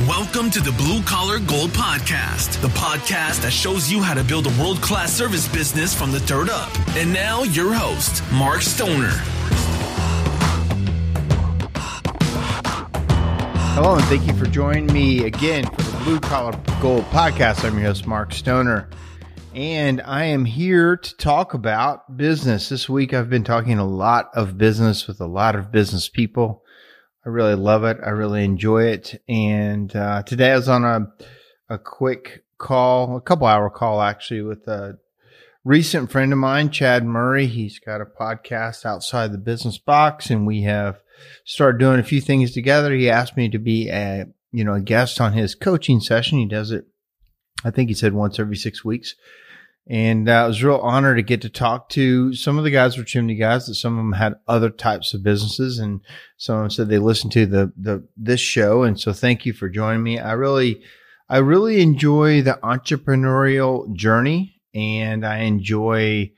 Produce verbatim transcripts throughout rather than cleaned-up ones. Welcome to the Blue Collar Gold Podcast, the podcast that shows you how to build a world-class service business from the dirt up. And now your host, Mark Stoner. Hello, and thank you for joining me again for the Blue Collar Gold Podcast. I'm your host, Mark Stoner, and I am here to talk about business. This week, I've been talking a lot of business with a lot of business people. I really love it. I really enjoy it. And uh, today I was on a a quick call, a couple hour call actually, with a recent friend of mine, Chad Murray. He's got a podcast, Outside the Business Box, and we have started doing a few things together. He asked me to be a you know a guest on his coaching session. He does it, I think he said once every six weeks. And uh, it was a real honor to get to talk to some of the guys were chimney guys, that some of them had other types of businesses, and some of them said they listened to the the this show. And so, thank you for joining me. I really, I really enjoy the entrepreneurial journey, and I enjoy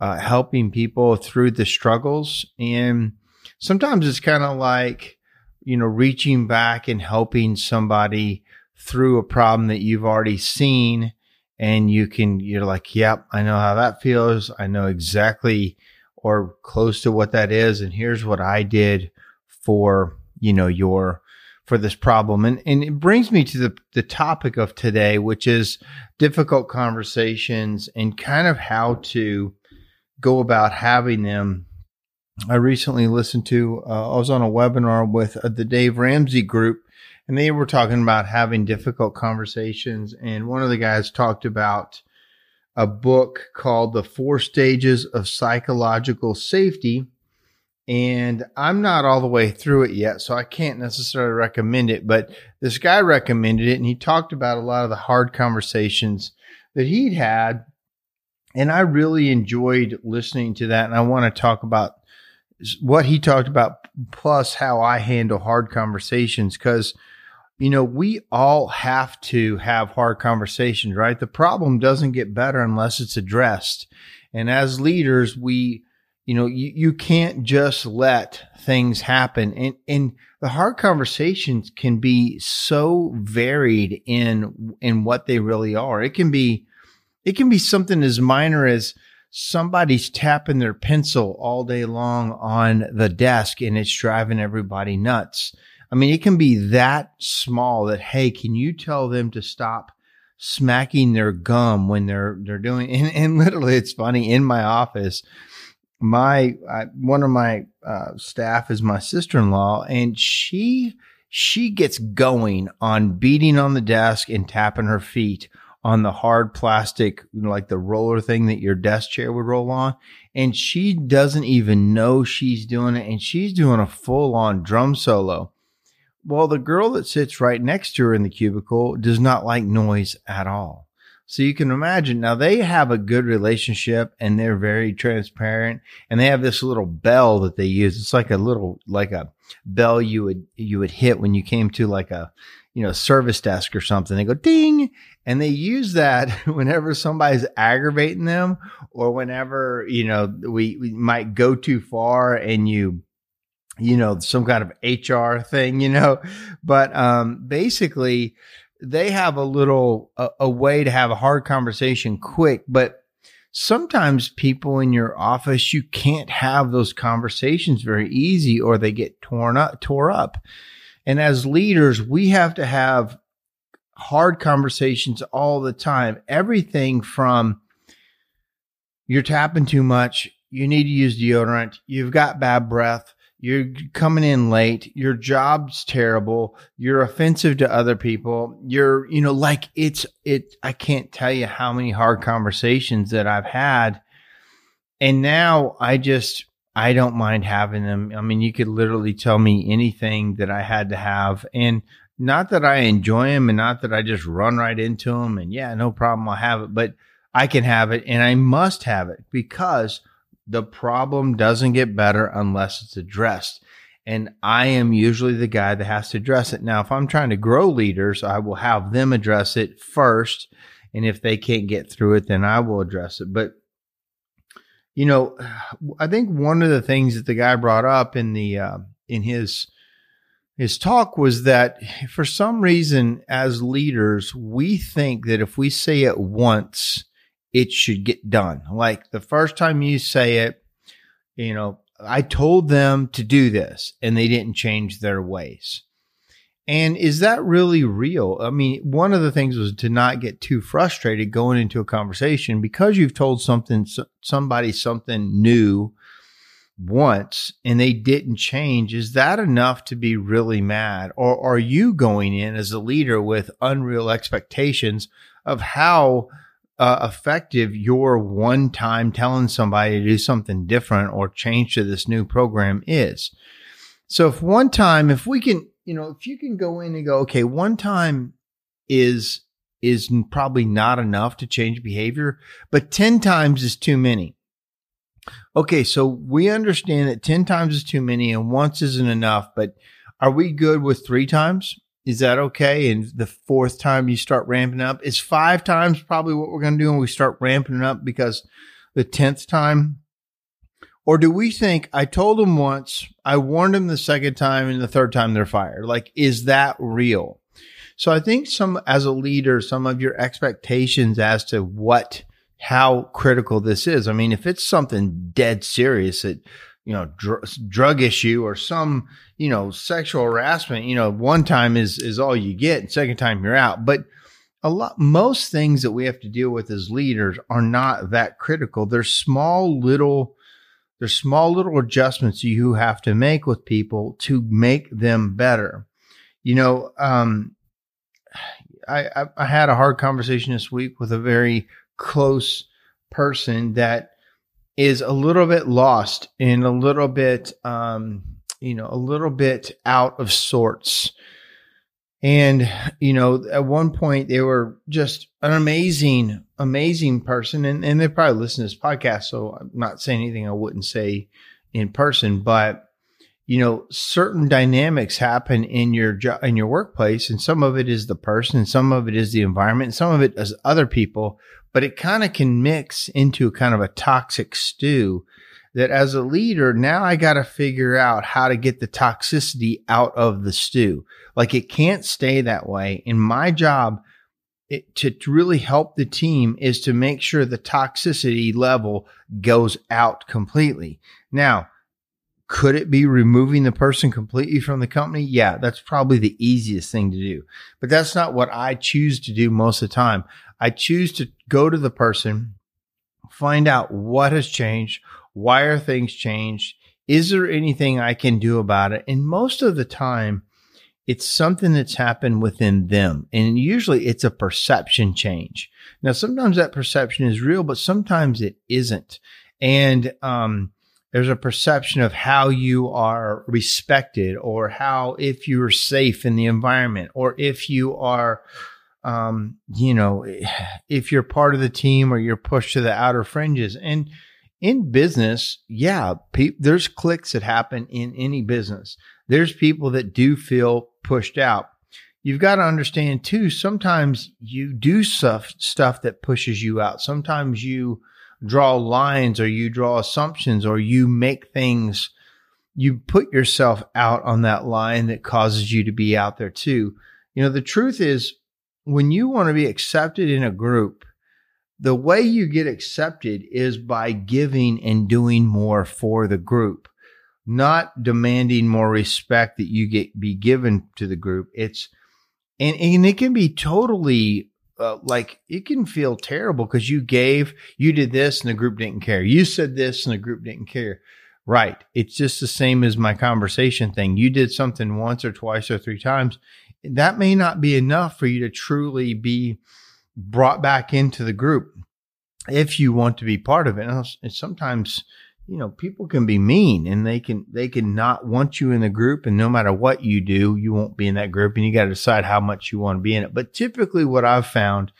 uh, helping people through the struggles. And sometimes it's kind of like, you know, reaching back and helping somebody through a problem that you've already seen. And you can, you're like, yep, I know how that feels. I know exactly or close to what that is. And here's what I did for, you know, your, for this problem. And and it brings me to the, the topic of today, which is difficult conversations and kind of how to go about having them. I recently listened to, uh, I was on a webinar with uh, the Dave Ramsey group. And they were talking about having difficult conversations. And one of the guys talked about a book called The Four Stages of Psychological Safety. And I'm not all the way through it yet, so I can't necessarily recommend it. But this guy recommended it, and he talked about a lot of the hard conversations that he'd had. And I really enjoyed listening to that. And I want to talk about what he talked about, plus how I handle hard conversations, because you know, we all have to have hard conversations, right? The problem doesn't get better unless it's addressed. And as leaders, we, you know, you, you can't just let things happen. And, and the hard conversations can be so varied in, in what they really are. It can be, it can be something as minor as somebody's tapping their pencil all day long on the desk and it's driving everybody nuts. I mean, it can be that small that, hey, can you tell them to stop smacking their gum when they're they're doing and, and literally, it's funny. In my office, my I, one of my uh, staff is my sister-in-law, and she she gets going on beating on the desk and tapping her feet on the hard plastic, you know, like the roller thing that your desk chair would roll on. And she doesn't even know she's doing it. And she's doing a full on drum solo. Well, the girl that sits right next to her in the cubicle does not like noise at all. So you can imagine now they have a good relationship and they're very transparent, and they have this little bell that they use. It's like a little, like a bell you would, you would hit when you came to like a, you know, service desk or something. They go ding. And they use that whenever somebody's aggravating them, or whenever, you know, we, we might go too far and you, you know, some kind of H R thing, you know, but, um, basically they have a little, a, a way to have a hard conversation quick. But sometimes people in your office, you can't have those conversations very easy, or they get torn up, tore up. And as leaders, we have to have hard conversations all the time. Everything from you're tapping too much, you need to use deodorant, you've got bad breath, you're coming in late, your job's terrible, you're offensive to other people, you're, you know, like it's, it, I can't tell you how many hard conversations that I've had. And now I just, I don't mind having them. I mean, you could literally tell me anything that I had to have. And not that I enjoy them, and not that I just run right into them and yeah, no problem, I'll have it, but I can have it and I must have it, because the problem doesn't get better unless it's addressed. And I am usually the guy that has to address it. Now, if I'm trying to grow leaders, I will have them address it first. And if they can't get through it, then I will address it. But you know, I think one of the things that the guy brought up in the uh, in his his talk was that for some reason, as leaders, we think that if we say it once, it should get done. Like the first time you say it, you know, I told them to do this and they didn't change their ways. And is that really real? I mean, one of the things was to not get too frustrated going into a conversation because you've told something, somebody something new once and they didn't change. Is that enough to be really mad? Or are you going in as a leader with unreal expectations of how uh, effective your one time telling somebody to do something different or change to this new program is? So if one time, if we can, you know, if you can go in and go, okay, one time is is probably not enough to change behavior, but ten times is too many. Okay, so we understand that ten times is too many and once isn't enough, but are we good with three times? Is that okay? And the fourth time you start ramping up, is five times probably what we're going to do and we start ramping it up because the tenth time? Or do we think I told them once, I warned them the second time, and the third time they're fired? Like, is that real? So I think some, as a leader, some of your expectations as to what, how critical this is. I mean, if it's something dead serious, that, you know, dr- drug issue or some, you know, sexual harassment, you know, one time is, is all you get and second time you're out. But a lot, most things that we have to deal with as leaders are not that critical. They're small little There's small little adjustments you have to make with people to make them better. You know, um, I, I, I had a hard conversation this week with a very close person that is a little bit lost and a little bit, um, you know, a little bit out of sorts. And, you know, at one point they were just an amazing, amazing person. And, and they probably listen to this podcast, so I'm not saying anything I wouldn't say in person. But, you know, certain dynamics happen in your jo- in your workplace. And some of it is the person, and some of it is the environment, and some of it is other people. But it kind of can mix into kind of a toxic stew that as a leader, now I got to figure out how to get the toxicity out of the stew. Like it can't stay that way. And my job it, to really help the team is to make sure the toxicity level goes out completely. Now, could it be removing the person completely from the company? Yeah, that's probably the easiest thing to do. But that's not what I choose to do most of the time. I choose to go to the person, find out what has changed. Why are things changed? Is there anything I can do about it? And most of the time, it's something that's happened within them. And usually it's a perception change. Now, sometimes that perception is real, but sometimes it isn't. And um, there's a perception of how you are respected or how if you're safe in the environment or if you are, um, you know, if you're part of the team or you're pushed to the outer fringes. And in business, yeah, pe- there's cliques that happen in any business. There's people that do feel pushed out. You've got to understand too, sometimes you do stuff, stuff that pushes you out. Sometimes you draw lines or you draw assumptions or you make things, you put yourself out on that line that causes you to be out there too. You know, the truth is when you want to be accepted in a group, the way you get accepted is by giving and doing more for the group, not demanding more respect that you get be given to the group. It's and, and it can be totally uh, like it can feel terrible because you gave, you did this and the group didn't care. You said this and the group didn't care. Right. It's just the same as my conversation thing. You did something once or twice or three times. That may not be enough for you to truly be brought back into the group if you want to be part of it. And sometimes, you know, people can be mean and they can, they can not want you in the group. And no matter what you do, you won't be in that group and you got to decide how much you want to be in it. But typically what I've found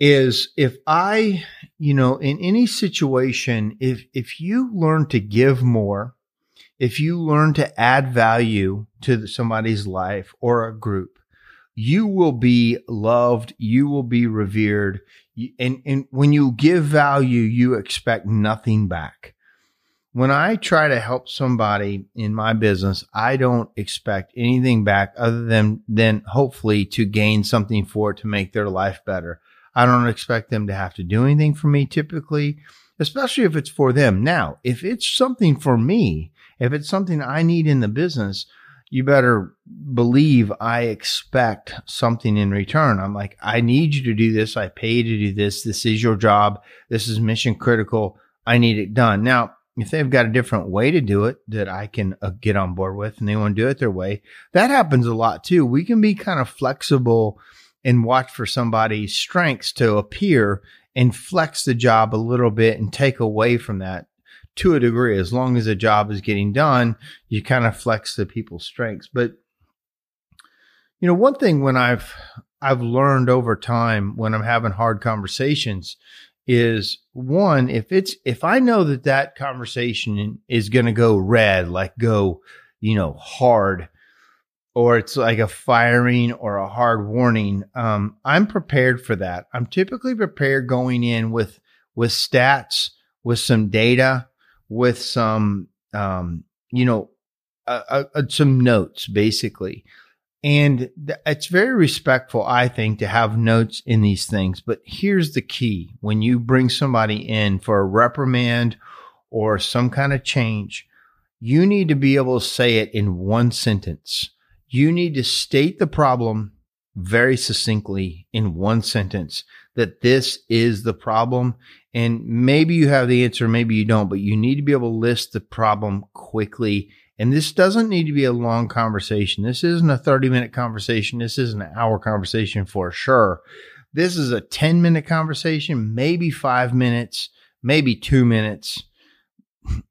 is if I, you know, in any situation, if, if you learn to give more, if you learn to add value to somebody's life or a group, you will be loved, you will be revered, and, and when you give value, you expect nothing back. when I try to help somebody in my business, I don't expect anything back other than, than hopefully to gain something for it to make their life better. I don't expect them to have to do anything for me typically, especially if it's for them. Now, if it's something for me, if it's something I need in the business, you better believe I expect something in return. I'm like, I need you to do this. I pay you to do this. This is your job. This is mission critical. I need it done. Now, if they've got a different way to do it that I can uh, get on board with and they want to do it their way, that happens a lot too. We can be kind of flexible and watch for somebody's strengths to appear and flex the job a little bit and take away from that to a degree. As long as the job is getting done, you kind of flex the people's strengths. But, you know, one thing when I've, I've learned over time when I'm having hard conversations is one, if it's, if I know that that conversation is going to go red, like go, you know, hard, or it's like a firing or a hard warning, um, I'm prepared for that. I'm typically prepared going in with, with stats, with some data, with some, um, you know, uh, uh, some notes basically. And th- it's very respectful, I think, to have notes in these things. But here's the key. When you bring somebody in for a reprimand or some kind of change, you need to be able to say it in one sentence. You need to state the problem very succinctly in one sentence, that this is the problem. And maybe you have the answer, maybe you don't, but you need to be able to list the problem quickly. And this doesn't need to be a long conversation. This isn't a thirty-minute conversation. This isn't an hour conversation for sure. This is a ten-minute conversation, maybe five minutes, maybe two minutes,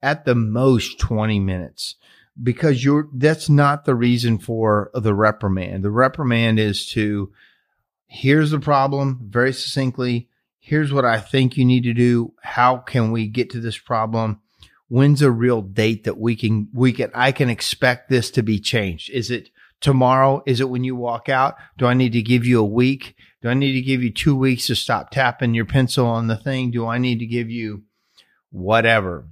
at the most twenty minutes, because you're that's not the reason for the reprimand. The reprimand is to, here's the problem very succinctly. Here's what I think you need to do. How can we get to this problem? When's a real date that we can, we can, I can expect this to be changed? Is it tomorrow? Is it when you walk out? Do I need to give you a week? Do I need to give you two weeks to stop tapping your pencil on the thing? Do I need to give you whatever,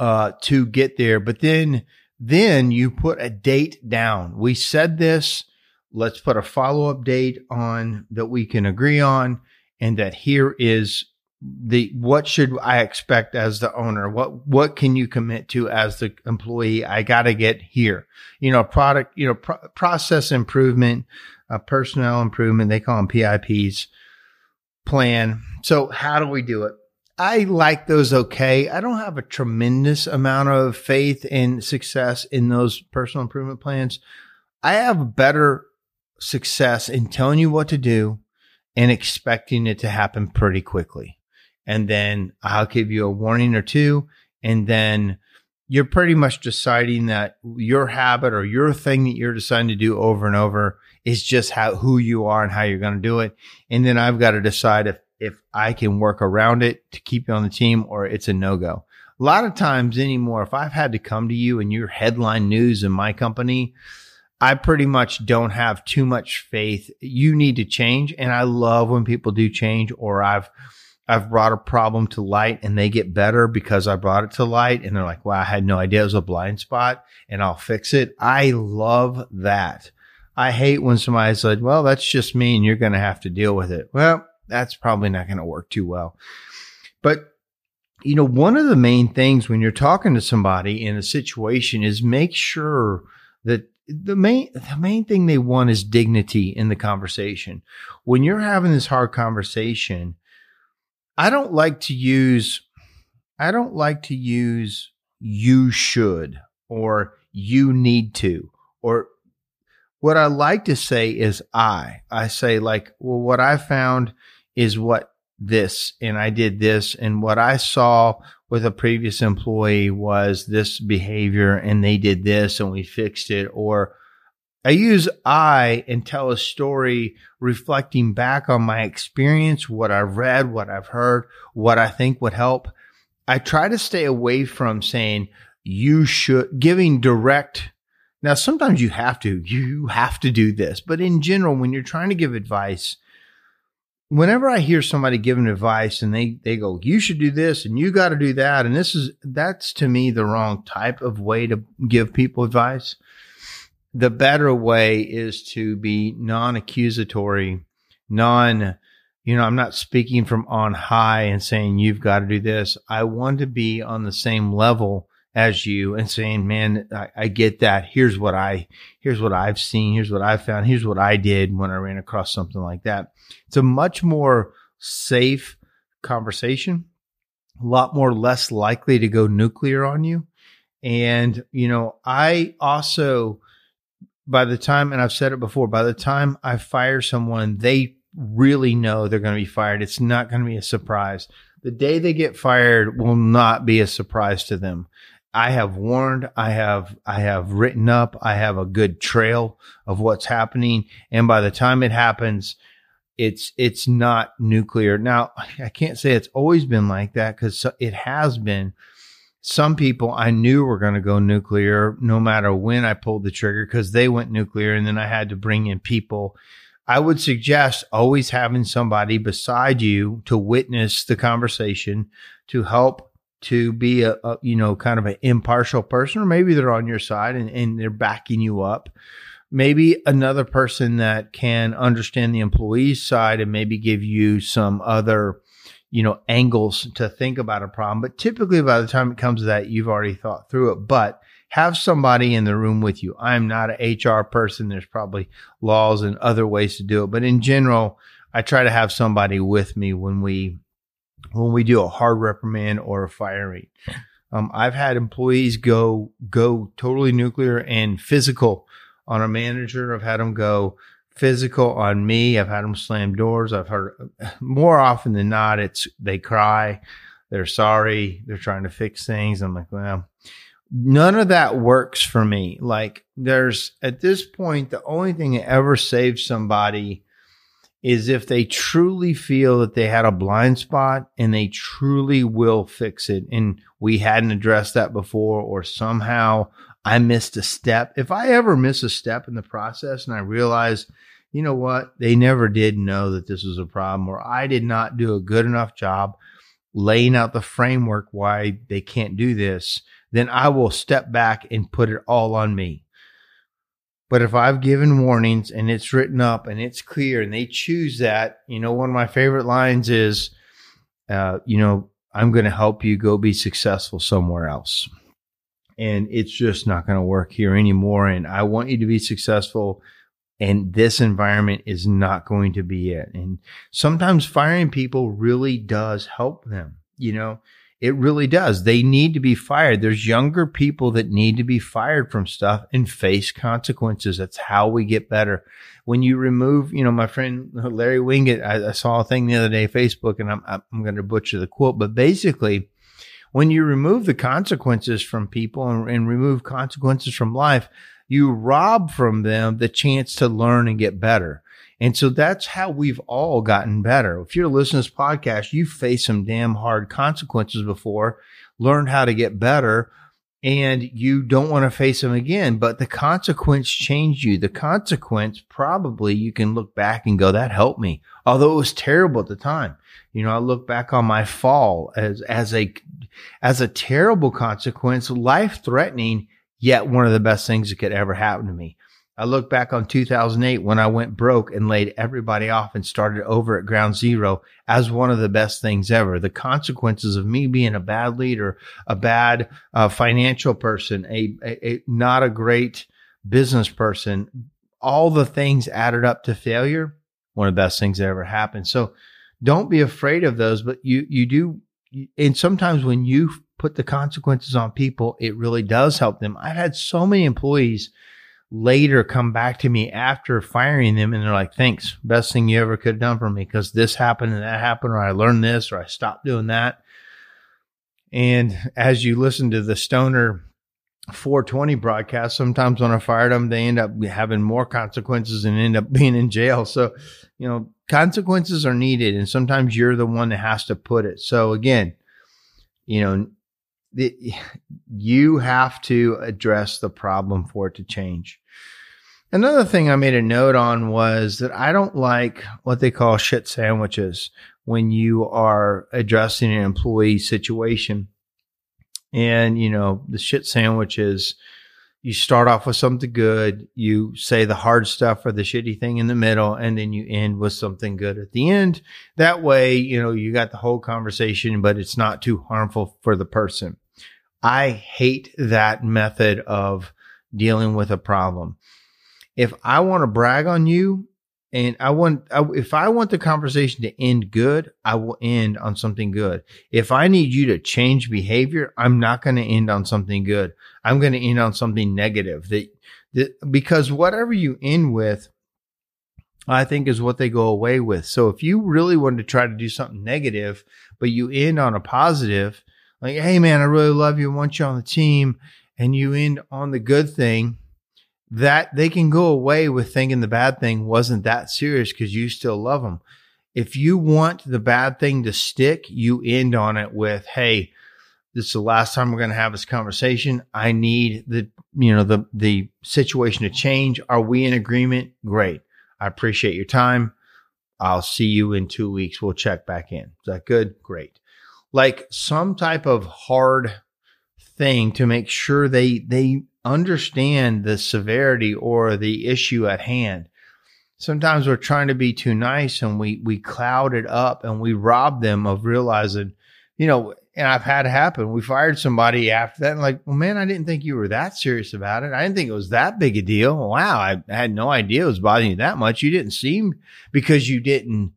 uh, to get there? But then, then you put a date down. We said this, let's put a follow-up date on that we can agree on, and that here is the what should I expect as the owner? What what can you commit to as the employee? I got to get here. You know, product, you know, pro- process improvement, uh, personnel improvement. They call them P I Ps. Plan. So how do we do it? I like those. Okay, I don't have a tremendous amount of faith in success in those personal improvement plans. I have better success in telling you what to do and expecting it to happen pretty quickly. And then I'll give you a warning or two. And then you're pretty much deciding that your habit or your thing that you're deciding to do over and over is just how, who you are and how you're going to do it. And then I've got to decide if, if I can work around it to keep you on the team or it's a no-go. A lot of times anymore, if I've had to come to you and your headline news in my company, I pretty much don't have too much faith. You need to change. And I love when people do change, or I've, I've brought a problem to light and they get better because I brought it to light. And they're like, wow, I had no idea it was a blind spot and I'll fix it. I love that. I hate when somebody's like, well, that's just me and you're going to have to deal with it. Well, that's probably not going to work too well. But, you know, one of the main things when you're talking to somebody in a situation is make sure that The main, the main thing they want is dignity in the conversation. When you're having this hard conversation, I don't like to use, I don't like to use you should, or you need to, or what I like to say is I, I say like, well, what I found is what this, and I did this, and what I saw with a previous employee was this behavior and they did this and we fixed it. Or I use I and tell a story reflecting back on my experience, what I've read, what I've heard, what I think would help. I try to stay away from saying you should, giving direct. Now, sometimes you have to, you have to do this, but in general, when you're trying to give advice, whenever I hear somebody giving advice and they, they go, you should do this and you got to do that. And this is, that's to me the wrong type of way to give people advice. The better way is to be non-accusatory, non, you know, I'm not speaking from on high and saying, you've got to do this. I want to be on the same level as you and saying, man, I, I get that. Here's what I, here's what I've seen. Here's what I found. Here's what I did when I ran across something like that. It's a much more safe conversation, a lot more less likely to go nuclear on you. And, you know, I also, by the time, and I've said it before, by the time I fire someone, they really know they're going to be fired. It's not going to be a surprise. The day they get fired will not be a surprise to them. I have warned, I have, I have written up, I have a good trail of what's happening. And by the time it happens, it's, it's not nuclear. Now, I can't say it's always been like that because it has been. Some people I knew were going to go nuclear no matter when I pulled the trigger because they went nuclear. And then I had to bring in people. I would suggest always having somebody beside you to witness the conversation, to help, to be a, a, you know, kind of an impartial person, or maybe they're on your side and, and they're backing you up. Maybe another person that can understand the employee's side and maybe give you some other, you know, angles to think about a problem. But typically by the time it comes to that, you've already thought through it, but have somebody in the room with you. I'm not an H R person. There's probably laws and other ways to do it. But in general, I try to have somebody with me when we when we do a hard reprimand or a firing. Um, I've had employees go, go totally nuclear and physical on a manager. I've had them go physical on me. I've had them slam doors. I've heard more often than not, it's they cry, they're sorry, they're trying to fix things. I'm like, well, none of that works for me. Like there's at this point, the only thing that ever saves somebody is if they truly feel that they had a blind spot and they truly will fix it. And we hadn't addressed that before, or somehow I missed a step. If I ever miss a step in the process and I realize, you know what, they never did know that this was a problem, or I did not do a good enough job laying out the framework why they can't do this, then I will step back and put it all on me. But if I've given warnings and it's written up and it's clear and they choose that, you know, one of my favorite lines is, uh, you know, I'm going to help you go be successful somewhere else. And it's just not going to work here anymore. And I want you to be successful. And this environment is not going to be it. And sometimes firing people really does help them. You know, it really does. They need to be fired. There's younger people that need to be fired from stuff and face consequences. That's how we get better. When you remove, you know, my friend Larry Winget, I, I saw a thing the other day, Facebook, and I'm, I'm going to butcher the quote, but basically when you remove the consequences from people and, and remove consequences from life, you rob from them the chance to learn and get better. And so that's how we've all gotten better. If you're listening to this podcast, you faced some damn hard consequences before, learned how to get better, and you don't want to face them again. But the consequence changed you. The consequence, probably you can look back and go, that helped me. Although it was terrible at the time. You know, I look back on my fall as, as a, as a terrible consequence, life-threatening, yet one of the best things that could ever happen to me. I look back on two thousand eight when I went broke and laid everybody off and started over at ground zero as one of the best things ever. The consequences of me being a bad leader, a bad uh, financial person, a, a, a not a great business person, all the things added up to failure, one of the best things that ever happened. So don't be afraid of those, but you, you do. And sometimes when you put the consequences on people, it really does help them. I've had so many employees later come back to me after firing them and they're like, thanks, best thing you ever could have done for me because this happened and that happened, or I learned this, or I stopped doing that. And as you listen to the Stoner four twenty broadcast, sometimes when I fired them, they end up having more consequences and end up being in jail. So, you know, consequences are needed, and sometimes you're the one that has to put it. So again, you know, you have to address the problem for it to change. Another thing I made a note on was that I don't like what they call shit sandwiches when you are addressing an employee situation. And, you know, the shit sandwich is you start off with something good, you say the hard stuff or the shitty thing in the middle, and then you end with something good at the end. That way, you know, you got the whole conversation, but it's not too harmful for the person. I hate that method of dealing with a problem. If I want to brag on you and I want, I, if I want the conversation to end good, I will end on something good. If I need you to change behavior, I'm not going to end on something good. I'm going to end on something negative that, that because whatever you end with, I think is what they go away with. So if you really wanted to try to do something negative, but you end on a positive, like, hey man, I really love you and want you on the team, and you end on the good thing, that they can go away with thinking the bad thing wasn't that serious because you still love them. If you want the bad thing to stick, you end on it with, hey, this is the last time we're going to have this conversation. I need the, you know, the, the situation to change. Are we in agreement? Great. I appreciate your time. I'll see you in two weeks. We'll check back in. Is that good? Great. Like some type of hard thing to make sure they, they, understand the severity or the issue at hand. Sometimes we're trying to be too nice and we, we cloud it up and we rob them of realizing, you know, and I've had it happen. We fired somebody after that and like, well, man, I didn't think you were that serious about it. I didn't think it was that big a deal. Wow. I had no idea it was bothering you that much. You didn't seem because you didn't,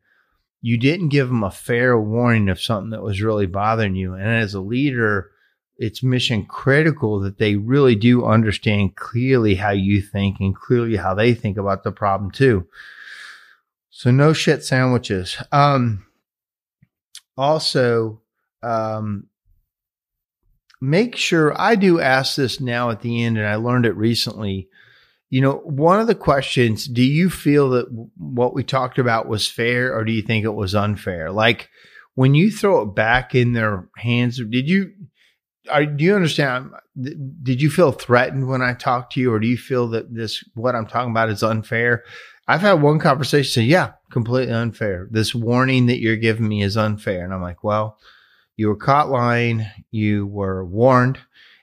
you didn't give them a fair warning of something that was really bothering you. And as a leader, it's mission critical that they really do understand clearly how you think and clearly how they think about the problem too. So no shit sandwiches. Um, also, um, make sure I do ask this now at the end, and I learned it recently. You know, one of the questions, do you feel that what we talked about was fair or do you think it was unfair? Like when you throw it back in their hands, did you, Are, do you understand? Did you feel threatened when I talked to you, or do you feel that this what I'm talking about is unfair? I've had one conversation. Yeah, completely unfair. This warning that you're giving me is unfair, and I'm like, well, you were caught lying. You were warned,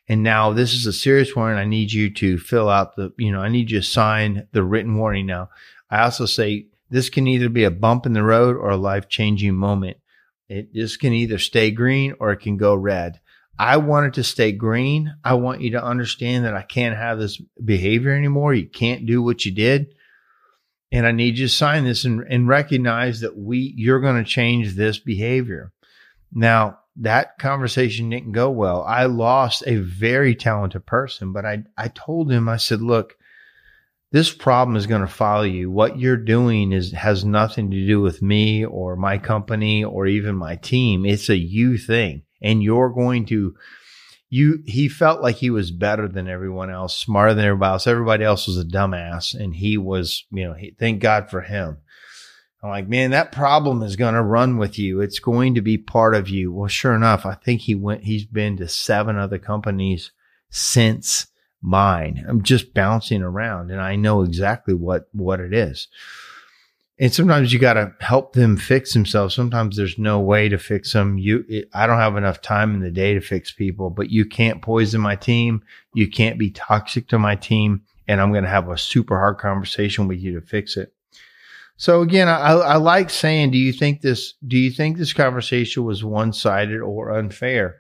and now this is a serious warning. I need you to fill out the, you know, I need you to sign the written warning. Now, I also say this can either be a bump in the road or a life-changing moment. It this can either stay green or it can go red. I want it to stay green. I want you to understand that I can't have this behavior anymore. You can't do what you did. And I need you to sign this and, and recognize that we, you're going to change this behavior. Now, that conversation didn't go well. I lost a very talented person, but I, I told him, I said, look, this problem is going to follow you. What you're doing is has nothing to do with me or my company or even my team. It's a you thing. And you're going to, you, he felt like he was better than everyone else, smarter than everybody else. Everybody else was a dumbass. And he was, you know, he, thank God for him. I'm like, man, that problem is going to run with you. It's going to be part of you. Well, sure enough, I think he went, he's been to seven other companies since mine. I'm just bouncing around and I know exactly what, what it is. And sometimes you got to help them fix themselves. Sometimes there's no way to fix them. You, it, I don't have enough time in the day to fix people, but you can't poison my team. You can't be toxic to my team. And I'm going to have a super hard conversation with you to fix it. So again, I, I like saying, do you think this, do you think this conversation was one-sided or unfair?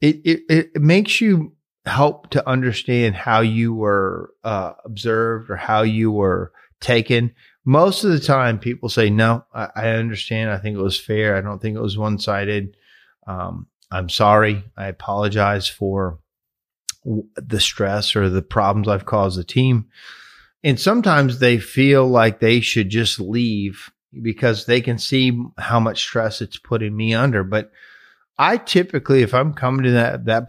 It, it, it makes you help to understand how you were uh, observed or how you were taken. Most of the time people say, no, I, I understand. I think it was fair. I don't think it was one-sided. Um, I'm sorry. I apologize for w- the stress or the problems I've caused the team. And sometimes they feel like they should just leave because they can see how much stress it's putting me under. But I typically, if I'm coming to that, that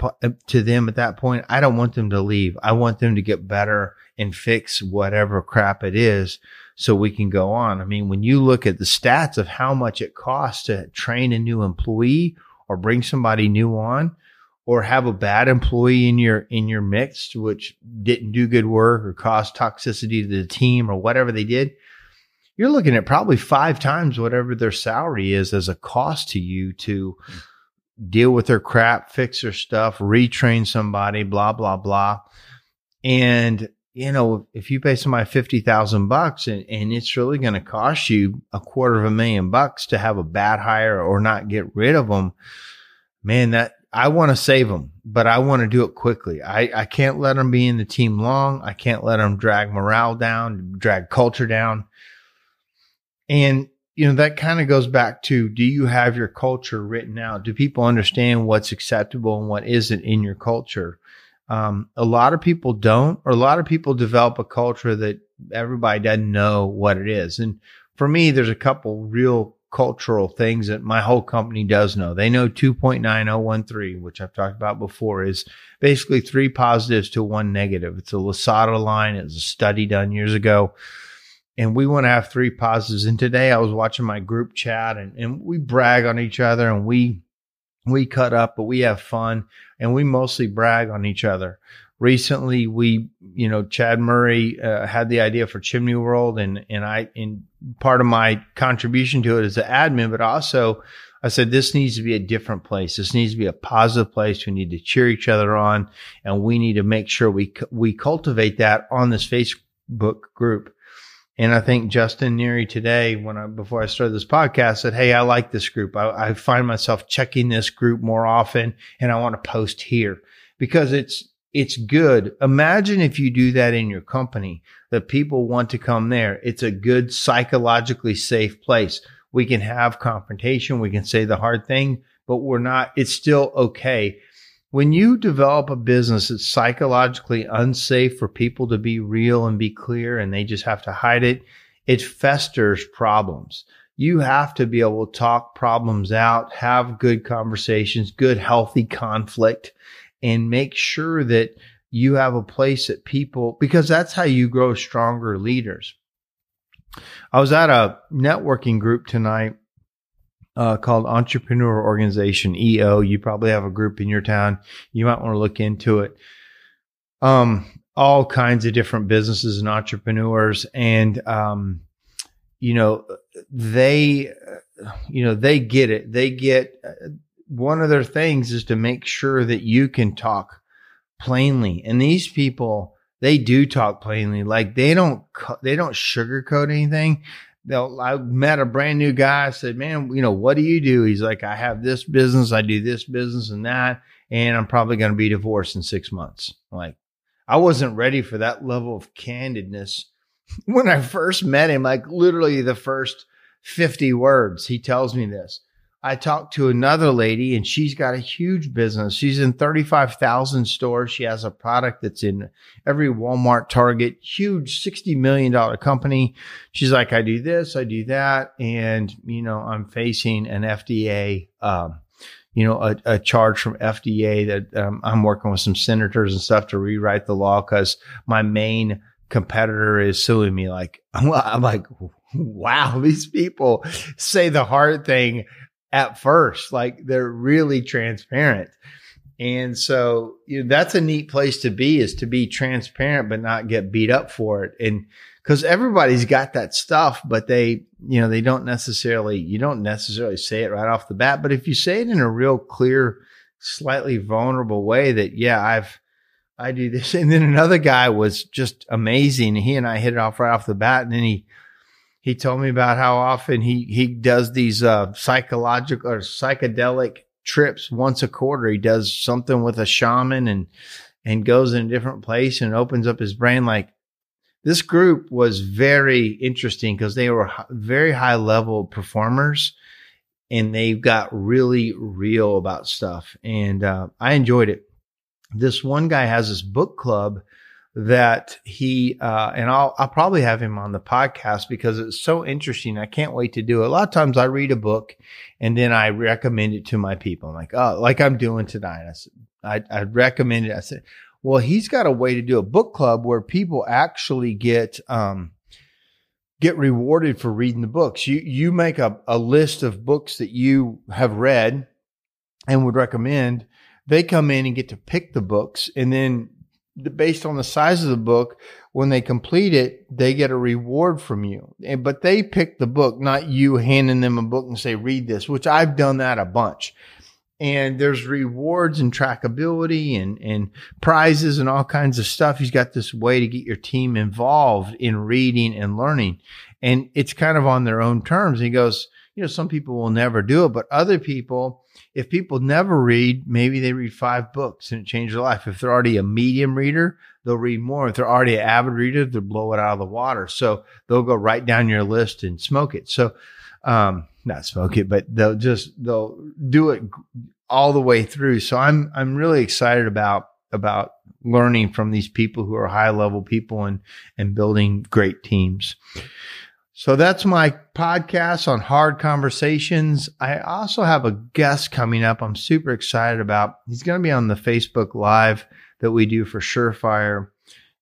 to them at that point, I don't want them to leave. I want them to get better and fix whatever crap it is, so we can go on. I mean, when you look at the stats of how much it costs to train a new employee or bring somebody new on, or have a bad employee in your in your mix, which didn't do good work or caused toxicity to the team or whatever they did, you're looking at probably five times whatever their salary is as a cost to you to deal with their crap, fix their stuff, retrain somebody, blah, blah, blah. And, you know, if you pay somebody fifty thousand bucks and, and it's really going to cost you a quarter of a million bucks to have a bad hire or not get rid of them, man, that I want to save them, but I want to do it quickly. I, I can't let them be in the team long. I can't let them drag morale down, drag culture down. And, you know, that kind of goes back to, do you have your culture written out? Do people understand what's acceptable and what isn't in your culture? Um, a lot of people don't, or a lot of people develop a culture that everybody doesn't know what it is. And for me, there's a couple real cultural things that my whole company does know. They know two point nine oh one three, which I've talked about before, is basically three positives to one negative. It's a Losada line. It was a study done years ago. And we want to have three positives. And today I was watching my group chat, and, and we brag on each other, and we we cut up, but we have fun, and we mostly brag on each other. Recently, we, you know, Chad Murray uh, had the idea for Chimney World, and and I and part of my contribution to it is the admin, but also I said this needs to be a different place. This needs to be a positive place. We need to cheer each other on, and we need to make sure we we cultivate that on this Facebook group. And I think Justin Neary today, when I, before I started this podcast, said, hey, I like this group. I, I find myself checking this group more often, and I want to post here because it's, it's good. Imagine if you do that in your company, that people want to come there. It's a good, psychologically safe place. We can have confrontation. We can say the hard thing, but we're not, it's still okay. When you develop a business that's psychologically unsafe for people to be real and be clear, and they just have to hide it, it festers problems. You have to be able to talk problems out, have good conversations, good, healthy conflict, and make sure that you have a place that people, because that's how you grow stronger leaders. I was at a networking group tonight. Uh, called Entrepreneur Organization, E O. You probably have a group in your town. You might want to look into it. Um, all kinds of different businesses and entrepreneurs. And, um, you know, they, you know, they get it. They get uh, one of their things is to make sure that you can talk plainly. And these people, they do talk plainly. Like they don't, they don't sugarcoat anything. They'll, I met a brand new guy. I said, man, you know, what do you do? He's like, I have this business. I do this business and that. And I'm probably going to be divorced in six months. Like, I wasn't ready for that level of candidness. When I first met him, like literally the first fifty words, he tells me this. I talked to another lady, and she's got a huge business. She's in thirty-five thousand stores. She has a product that's in every Walmart, Target, huge sixty million dollars company. She's like, I do this, I do that. And, you know, I'm facing an F D A, um, you know, a, a charge from F D A that um, I'm working with some senators and stuff to rewrite the law because my main competitor is suing me. Like, I'm like, wow, these people say the hard thing at first, like they're really transparent. And so, you know, that's a neat place to be, is to be transparent, but not get beat up for it. And because everybody's got that stuff, but they, you know, they don't necessarily, you don't necessarily say it right off the bat. But if you say it in a real clear, slightly vulnerable way that, yeah, I've, I do this. And then another guy was just amazing. He and I hit it off right off the bat. And then he, He told me about how often he he does these uh, psychological or psychedelic trips once a quarter. He does something with a shaman and and goes in a different place and opens up his brain. Like, this group was very interesting because they were very high level performers, and they got really real about stuff. And uh, I enjoyed it. This one guy has this book club that he, uh, and I'll, I'll probably have him on the podcast because it's so interesting. I can't wait to do it. A lot of times I read a book and then I recommend it to my people. I'm like, oh, like I'm doing tonight. I said, I, I recommend it. I said, well, he's got a way to do a book club where people actually get, um, get rewarded for reading the books. You, you make a, a list of books that you have read and would recommend. they come in and get to pick the books. And then based on the size of the book, when they complete it, they get a reward from you. And, but they pick the book, not you handing them a book and say, read this, which I've done that a bunch. And there's rewards and trackability and, and prizes and all kinds of stuff. He's got this way to get your team involved in reading and learning. And it's kind of on their own terms. And he goes, you know, some people will never do it, but other people, if people never read, maybe they read five books and it changed their life. If they're already a medium reader, they'll read more. If they're already an avid reader, they'll blow it out of the water. So they'll go right down your list and smoke it. So, um, not smoke it, but they'll just, they'll do it all the way through. So I'm, I'm really excited about, about learning from these people who are high level people and, and building great teams. So that's my podcast on hard conversations. I also have a guest coming up. I'm super excited about, he's going to be on the Facebook Live that we do for Surefire.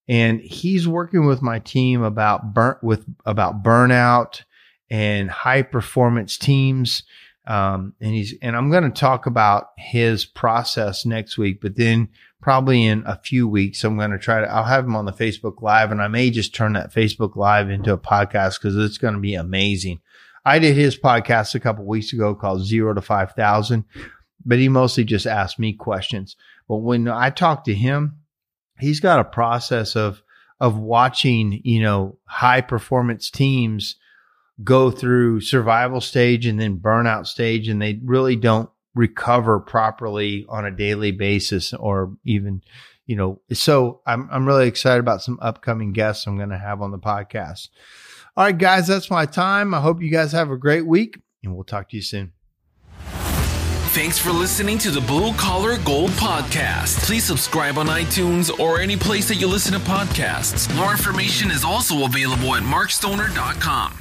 And he's working with my team about burn with, about burnout and high performance teams. Um, and he's, and I'm going to talk about his process next week, but then probably in a few weeks, I'm going to try to, I'll have him on the Facebook Live, and I may just turn that Facebook Live into a podcast because it's going to be amazing. I did his podcast a couple weeks ago called Zero to five thousand, but he mostly just asked me questions. But when I talked to him, he's got a process of, of watching, you know, high performance teams go through survival stage and then burnout stage, and they really don't recover properly on a daily basis or even, you know, so I'm, I'm really excited about some upcoming guests I'm going to have on the podcast. All right, guys, that's my time. I hope you guys have a great week, and we'll talk to you soon. Thanks for listening to the Blue Collar Gold Podcast. Please subscribe on iTunes or any place that you listen to podcasts. More information is also available at Mark Stoner dot com.